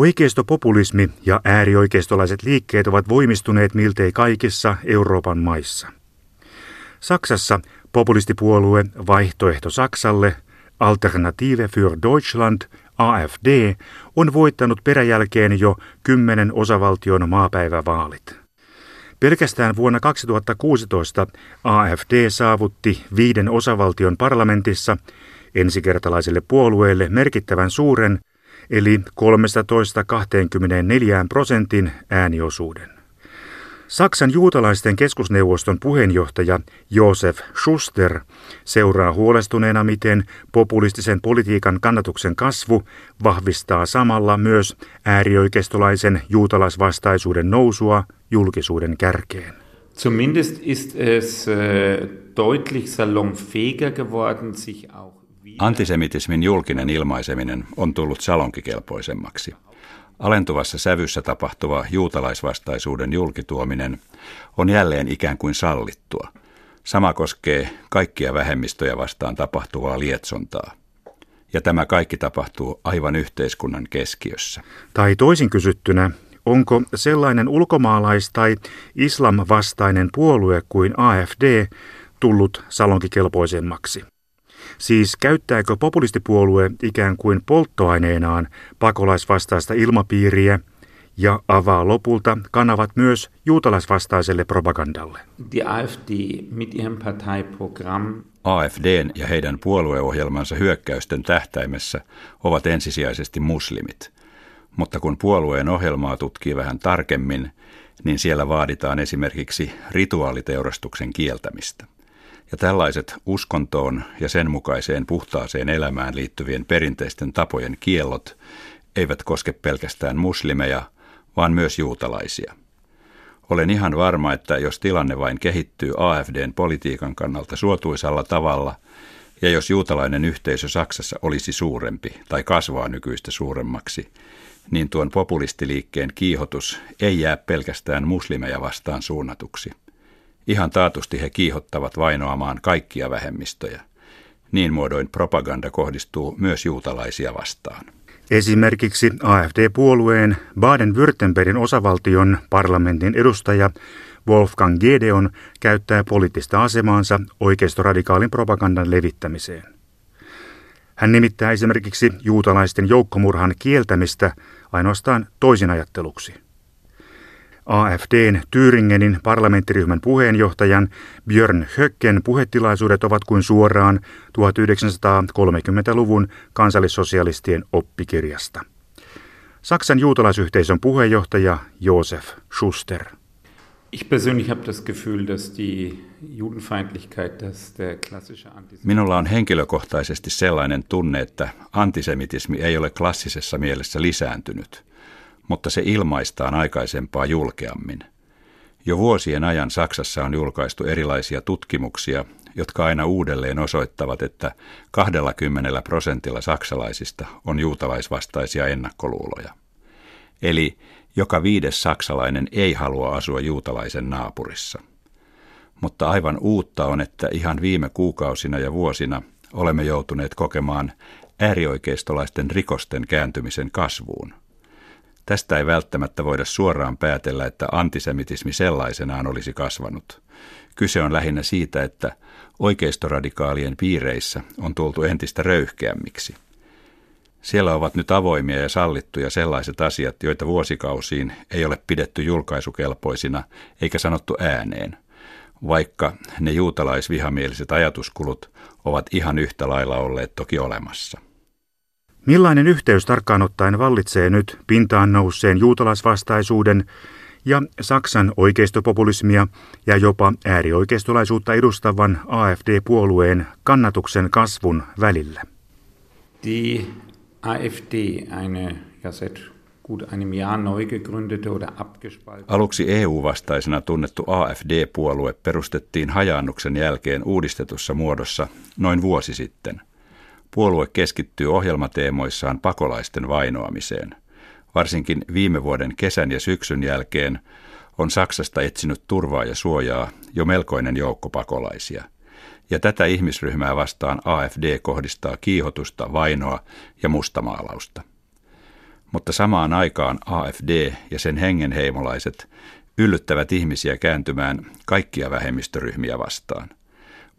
Oikeistopopulismi ja äärioikeistolaiset liikkeet ovat voimistuneet miltei kaikissa Euroopan maissa. Saksassa populistipuolue Vaihtoehto Saksalle, Alternative für Deutschland, AfD, on voittanut peräjälkeen jo 10 osavaltion maapäivävaalit. Pelkästään vuonna 2016 AfD saavutti 5 osavaltion parlamentissa ensikertalaisille puolueille merkittävän suuren, eli 13–24% ääniosuuden. Saksan juutalaisten keskusneuvoston puheenjohtaja Josef Schuster seuraa huolestuneena, miten populistisen politiikan kannatuksen kasvu vahvistaa samalla myös äärioikeistolaisen juutalaisvastaisuuden nousua julkisuuden kärkeen. Zumindest ist es deutlich salonfähiger geworden, sich auch antisemitismin julkinen ilmaiseminen on tullut salonkikelpoisemmaksi. Alentuvassa sävyssä tapahtuva juutalaisvastaisuuden julkituominen on jälleen ikään kuin sallittua. Sama koskee kaikkia vähemmistöjä vastaan tapahtuvaa lietsontaa. Ja tämä kaikki tapahtuu aivan yhteiskunnan keskiössä. Tai toisin kysyttynä, onko sellainen ulkomaalais- tai islamvastainen puolue kuin AfD tullut salonkikelpoisemmaksi? Siis käyttääkö populistipuolue ikään kuin polttoaineenaan pakolaisvastaista ilmapiiriä ja avaa lopulta kanavat myös juutalaisvastaiselle propagandalle? AfD:n ja heidän puolueohjelmansa hyökkäysten tähtäimessä ovat ensisijaisesti muslimit. Mutta kun puolueen ohjelmaa tutkii vähän tarkemmin, niin siellä vaaditaan esimerkiksi rituaaliteurastuksen kieltämistä. Ja tällaiset uskontoon ja sen mukaiseen puhtaaseen elämään liittyvien perinteisten tapojen kiellot eivät koske pelkästään muslimeja, vaan myös juutalaisia. Olen ihan varma, että jos tilanne vain kehittyy AfD:n politiikan kannalta suotuisalla tavalla ja jos juutalainen yhteisö Saksassa olisi suurempi tai kasvaa nykyistä suuremmaksi, niin tuon populistiliikkeen kiihotus ei jää pelkästään muslimeja vastaan suunnatuksi. Ihan taatusti he kiihottavat vainoamaan kaikkia vähemmistöjä. Niin muodoin propaganda kohdistuu myös juutalaisia vastaan. Esimerkiksi AfD-puolueen Baden-Württembergin osavaltion parlamentin edustaja Wolfgang Gedeon käyttää poliittista asemaansa oikeistoradikaalin propagandan levittämiseen. Hän nimittää esimerkiksi juutalaisten joukkomurhan kieltämistä ainoastaan toisinajatteluksi. AfD:n Thüringenin parlamenttiryhmän puheenjohtajan Björn Höcken puhetilaisuudet ovat kuin suoraan 1930-luvun kansallissosialistien oppikirjasta. Saksan juutalaisyhteisön puheenjohtaja Josef Schuster. Minulla on henkilökohtaisesti sellainen tunne, että antisemitismi ei ole klassisessa mielessä lisääntynyt, mutta se ilmaistaan aikaisempaa julkeammin. Jo vuosien ajan Saksassa on julkaistu erilaisia tutkimuksia, jotka aina uudelleen osoittavat, että 20% saksalaisista on juutalaisvastaisia ennakkoluuloja. Eli joka 5. saksalainen ei halua asua juutalaisen naapurissa. Mutta aivan uutta on, että ihan viime kuukausina ja vuosina olemme joutuneet kokemaan äärioikeistolaisten rikosten kääntymisen kasvuun. Tästä ei välttämättä voida suoraan päätellä, että antisemitismi sellaisenaan olisi kasvanut. Kyse on lähinnä siitä, että oikeistoradikaalien piireissä on tultu entistä röyhkeämmiksi. Siellä ovat nyt avoimia ja sallittuja sellaiset asiat, joita vuosikausiin ei ole pidetty julkaisukelpoisina eikä sanottu ääneen, vaikka ne juutalaisvihamieliset ajatuskulut ovat ihan yhtä lailla olleet toki olemassa. Millainen yhteys tarkkaan ottaen vallitsee nyt pintaan nousseen juutalaisvastaisuuden ja Saksan oikeistopopulismia ja jopa äärioikeistolaisuutta edustavan AfD-puolueen kannatuksen kasvun välillä? Die AfD, eine ja seit gut einem Jahr neu gegründete oder abgespaltene. Aluksi EU-vastaisena tunnettu AfD-puolue perustettiin hajaannuksen jälkeen uudistetussa muodossa noin vuosi sitten. Puolue keskittyy ohjelmateemoissaan pakolaisten vainoamiseen. Varsinkin viime vuoden kesän ja syksyn jälkeen on Saksasta etsinyt turvaa ja suojaa jo melkoinen joukko pakolaisia. Ja tätä ihmisryhmää vastaan AfD kohdistaa kiihotusta, vainoa ja mustamaalausta. mutta samaan aikaan AfD ja sen hengenheimolaiset yllyttävät ihmisiä kääntymään kaikkia vähemmistöryhmiä vastaan.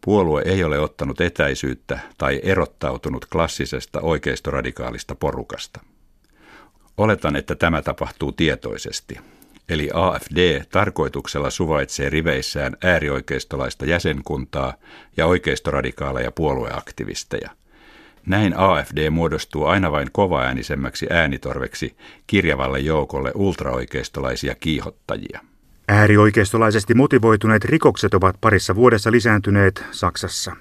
Puolue ei ole ottanut etäisyyttä tai erottautunut klassisesta oikeistoradikaalista porukasta. Oletan, että tämä tapahtuu tietoisesti, eli AfD tarkoituksella suvaitsee riveissään äärioikeistolaista jäsenkuntaa ja oikeistoradikaaleja puolueaktivisteja. Näin AfD muodostuu aina vain kovaäänisemmäksi äänitorveksi kirjavalle joukolle ultraoikeistolaisia kiihottajia. Äärioikeistolaisesti motivoituneet rikokset ovat parissa vuodessa lisääntyneet Saksassa.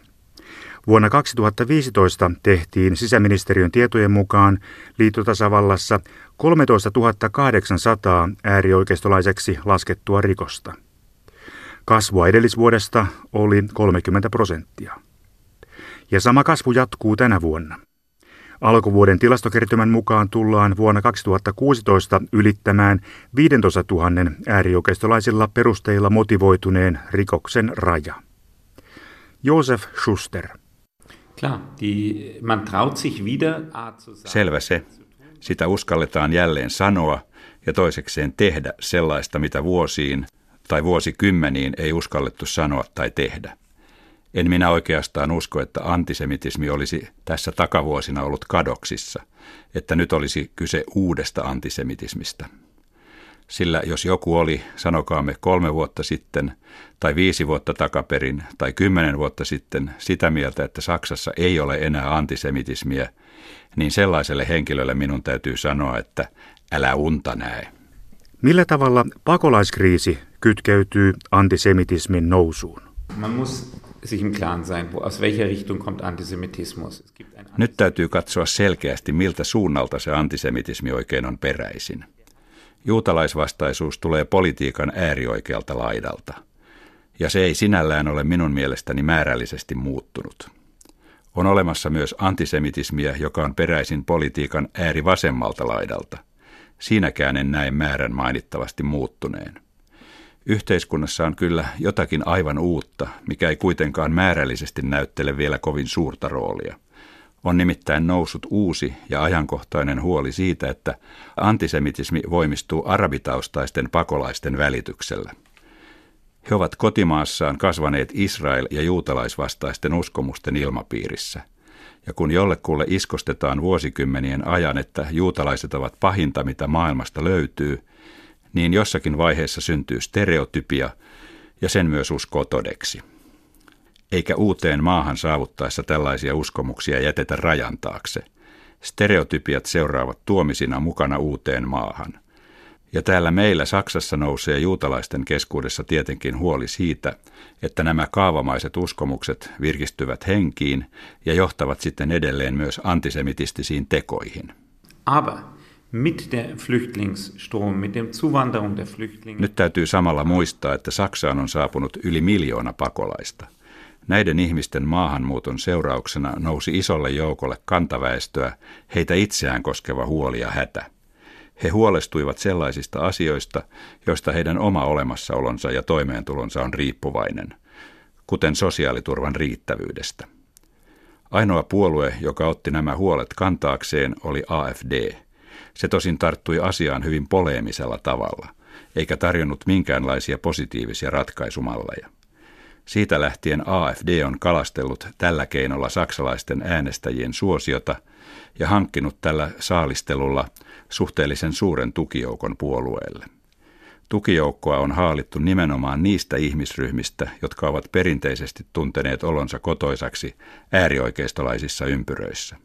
Vuonna 2015 tehtiin sisäministeriön tietojen mukaan liittotasavallassa 13 800 äärioikeistolaiseksi laskettua rikosta. Kasvua edellisvuodesta oli 30%. Ja sama kasvu jatkuu tänä vuonna. Alkuvuoden tilastokertymän mukaan tullaan vuonna 2016 ylittämään 15 000 äärioikeistolaisilla perusteilla motivoituneen rikoksen raja. Josef Schuster. Selvä se. Sitä uskalletaan jälleen sanoa ja toisekseen tehdä sellaista, mitä vuosiin tai vuosikymmeniin ei uskallettu sanoa tai tehdä. En minä oikeastaan usko, että antisemitismi olisi tässä takavuosina ollut kadoksissa, että nyt olisi kyse uudesta antisemitismistä. Sillä jos joku oli, sanokaamme 3 vuotta sitten, tai 5 vuotta takaperin, tai 10 vuotta sitten sitä mieltä, että Saksassa ei ole enää antisemitismiä, niin sellaiselle henkilölle minun täytyy sanoa, että älä unta näe. Millä tavalla pakolaiskriisi kytkeytyy antisemitismin nousuun? Nyt täytyy katsoa selkeästi, miltä suunnalta se antisemitismi oikein on peräisin. Juutalaisvastaisuus tulee politiikan äärioikealta laidalta, ja se ei sinällään ole minun mielestäni määrällisesti muuttunut. On olemassa myös antisemitismiä, joka on peräisin politiikan äärivasemmalta laidalta. Siinäkään en näe määrän mainittavasti muuttuneen. Yhteiskunnassa on kyllä jotakin aivan uutta, mikä ei kuitenkaan määrällisesti näyttele vielä kovin suurta roolia. On nimittäin noussut uusi ja ajankohtainen huoli siitä, että antisemitismi voimistuu arabitaustaisten pakolaisten välityksellä. He ovat kotimaassaan kasvaneet Israel- ja juutalaisvastaisten uskomusten ilmapiirissä. Ja kun jollekulle iskostetaan vuosikymmenien ajan, että juutalaiset ovat pahinta, mitä maailmasta löytyy, niin jossakin vaiheessa syntyy stereotypia ja sen myös uskoo todeksi. Eikä uuteen maahan saavuttaessa tällaisia uskomuksia jätetä rajan taakse. Stereotypiat seuraavat tuomisina mukana uuteen maahan. Ja täällä meillä Saksassa nousee juutalaisten keskuudessa tietenkin huoli siitä, että nämä kaavamaiset uskomukset virkistyvät henkiin ja johtavat sitten edelleen myös antisemitistisiin tekoihin. Nyt täytyy samalla muistaa, että Saksaan on saapunut yli 1 miljoona pakolaista. Näiden ihmisten maahanmuuton seurauksena nousi isolle joukolle kantaväestöä heitä itseään koskeva huoli ja hätä. He huolestuivat sellaisista asioista, joista heidän oma olemassaolonsa ja toimeentulonsa on riippuvainen, kuten sosiaaliturvan riittävyydestä. Ainoa puolue, joka otti nämä huolet kantaakseen, oli AfD. Se tosin tarttui asiaan hyvin poleemisella tavalla, eikä tarjonnut minkäänlaisia positiivisia ratkaisumalleja. Siitä lähtien AfD on kalastellut tällä keinolla saksalaisten äänestäjien suosiota ja hankkinut tällä saalistelulla suhteellisen suuren tukijoukon puolueelle. Tukijoukkoa on haalittu nimenomaan niistä ihmisryhmistä, jotka ovat perinteisesti tunteneet olonsa kotoisaksi äärioikeistolaisissa ympyröissä.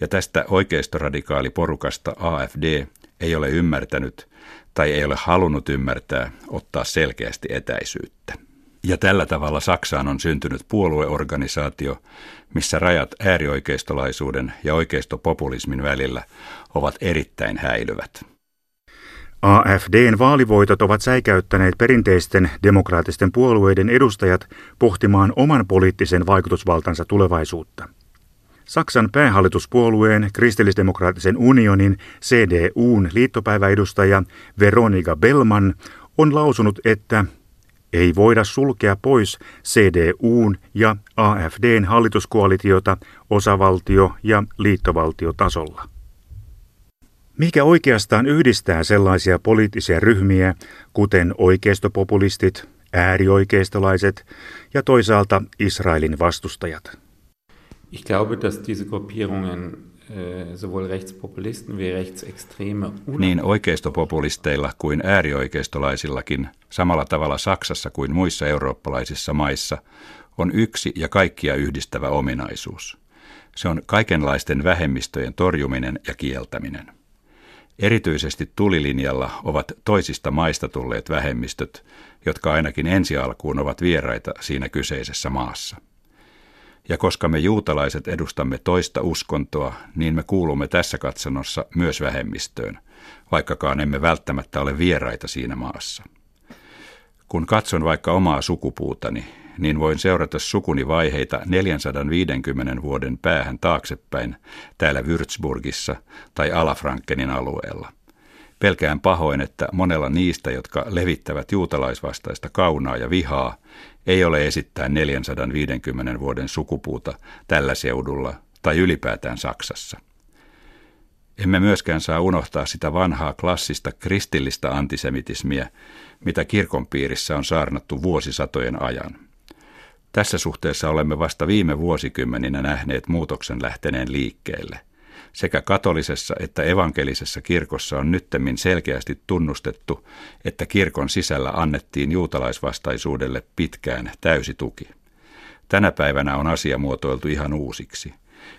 Ja tästä oikeistoradikaaliporukasta AfD ei ole ymmärtänyt tai ei ole halunnut ymmärtää ottaa selkeästi etäisyyttä. Ja tällä tavalla Saksaan on syntynyt puolueorganisaatio, missä rajat äärioikeistolaisuuden ja oikeistopopulismin välillä ovat erittäin häilyvät. AfD:n vaalivoitot ovat säikäyttäneet perinteisten demokraattisten puolueiden edustajat pohtimaan oman poliittisen vaikutusvaltansa tulevaisuutta. Saksan päähallituspuolueen kristillisdemokraattisen unionin CDU:n liittopäiväedustaja Veronika Bellman on lausunut, että ei voida sulkea pois CDU:n ja AfD:n hallituskoalitiota osavaltio- ja liittovaltiotasolla. Mikä oikeastaan yhdistää sellaisia poliittisia ryhmiä, kuten oikeistopopulistit, äärioikeistolaiset ja toisaalta Israelin vastustajat? Ich glaube, dass diese Gruppierungen sowohl Rechtspopulisten wie Rechtsextreme niin oikeistopopulisteilla kuin äärioikeistolaisillakin, samalla tavalla Saksassa kuin muissa eurooppalaisissa maissa, on yksi ja kaikkia yhdistävä ominaisuus. Se on kaikenlaisten vähemmistöjen torjuminen ja kieltäminen. Erityisesti tulilinjalla ovat toisista maista tulleet vähemmistöt, jotka ainakin ensi alkuun ovat vieraita siinä kyseisessä maassa. Ja koska me juutalaiset edustamme toista uskontoa, niin me kuulumme tässä katsannossa myös vähemmistöön, vaikkakaan emme välttämättä ole vieraita siinä maassa. Kun katson vaikka omaa sukupuutani, niin voin seurata sukuni vaiheita 450 vuoden päähän taaksepäin täällä Würzburgissa tai Alafrankenin alueella. Pelkään pahoin, että monella niistä, jotka levittävät juutalaisvastaista kaunaa ja vihaa, ei ole esittää 450 vuoden sukupuuta tällä seudulla tai ylipäätään Saksassa. Emme myöskään saa unohtaa sitä vanhaa klassista kristillistä antisemitismiä, mitä kirkon piirissä on saarnattu vuosisatojen ajan. Tässä suhteessa olemme vasta viime vuosikymmeninä nähneet muutoksen lähteneen liikkeelle. Sekä katolisessa että evankelisessa kirkossa on nyttemmin selkeästi tunnustettu, että kirkon sisällä annettiin juutalaisvastaisuudelle pitkään täysi tuki. Tänä päivänä on asia muotoiltu ihan uusiksi,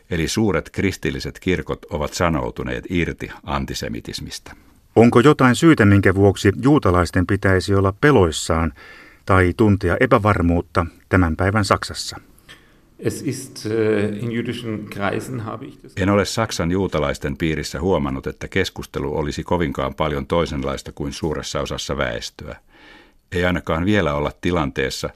eli suuret kristilliset kirkot ovat sanoutuneet irti antisemitismistä. Onko jotain syytä, minkä vuoksi juutalaisten pitäisi olla peloissaan tai tuntea epävarmuutta tämän päivän Saksassa? En ole Saksan juutalaisten piirissä huomannut, että keskustelu olisi kovinkaan paljon toisenlaista kuin suuressa osassa väestöä. Ei ainakaan vielä olla tilanteessa,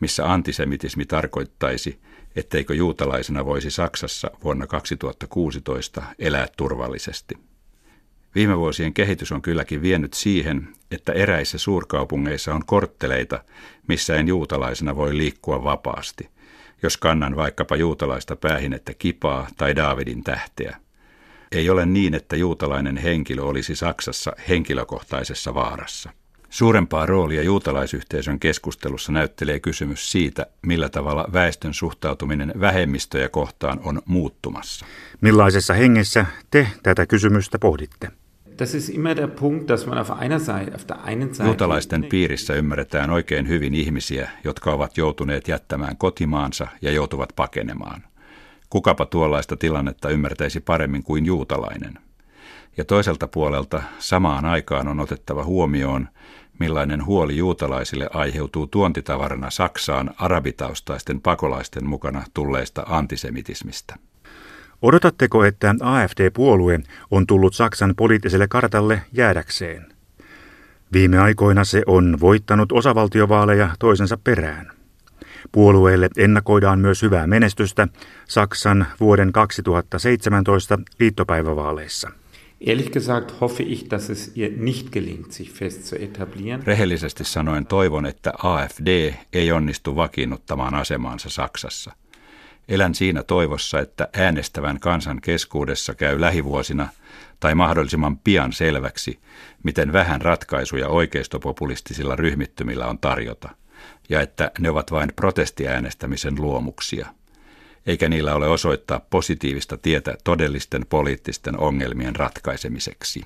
missä antisemitismi tarkoittaisi, etteikö juutalaisena voisi Saksassa vuonna 2016 elää turvallisesti. Viime vuosien kehitys on kylläkin vienyt siihen, että eräissä suurkaupungeissa on kortteleita, missä en juutalaisena voi liikkua vapaasti, jos kannan vaikkapa juutalaista päähinettä kipaa tai Daavidin tähteä. Ei ole niin, että juutalainen henkilö olisi Saksassa henkilökohtaisessa vaarassa. Suurempaa roolia juutalaisyhteisön keskustelussa näyttelee kysymys siitä, millä tavalla väestön suhtautuminen vähemmistöjä kohtaan on muuttumassa. Millaisessa hengessä te tätä kysymystä pohditte? Juutalaisten piirissä ymmärretään oikein hyvin ihmisiä, jotka ovat joutuneet jättämään kotimaansa ja joutuvat pakenemaan. Kukapa tuollaista tilannetta ymmärtäisi paremmin kuin juutalainen. Ja toiselta puolelta samaan aikaan on otettava huomioon, millainen huoli juutalaisille aiheutuu tuontitavarana Saksaan arabitaustaisten pakolaisten mukana tulleista antisemitismistä. Odotatteko, että AfD-puolue on tullut Saksan poliittiselle kartalle jäädäkseen? Viime aikoina se on voittanut osavaltiovaaleja toisensa perään. Puolueelle ennakoidaan myös hyvää menestystä Saksan vuoden 2017 liittopäivävaaleissa. Rehellisesti sanoen toivon, että AfD ei onnistu vakiinnuttamaan asemaansa Saksassa. Elän siinä toivossa, että äänestävän kansan keskuudessa käy lähivuosina tai mahdollisimman pian selväksi, miten vähän ratkaisuja oikeistopopulistisilla ryhmittymillä on tarjota, ja että ne ovat vain protestiäänestämisen luomuksia, eikä niillä ole osoittaa positiivista tietä todellisten poliittisten ongelmien ratkaisemiseksi.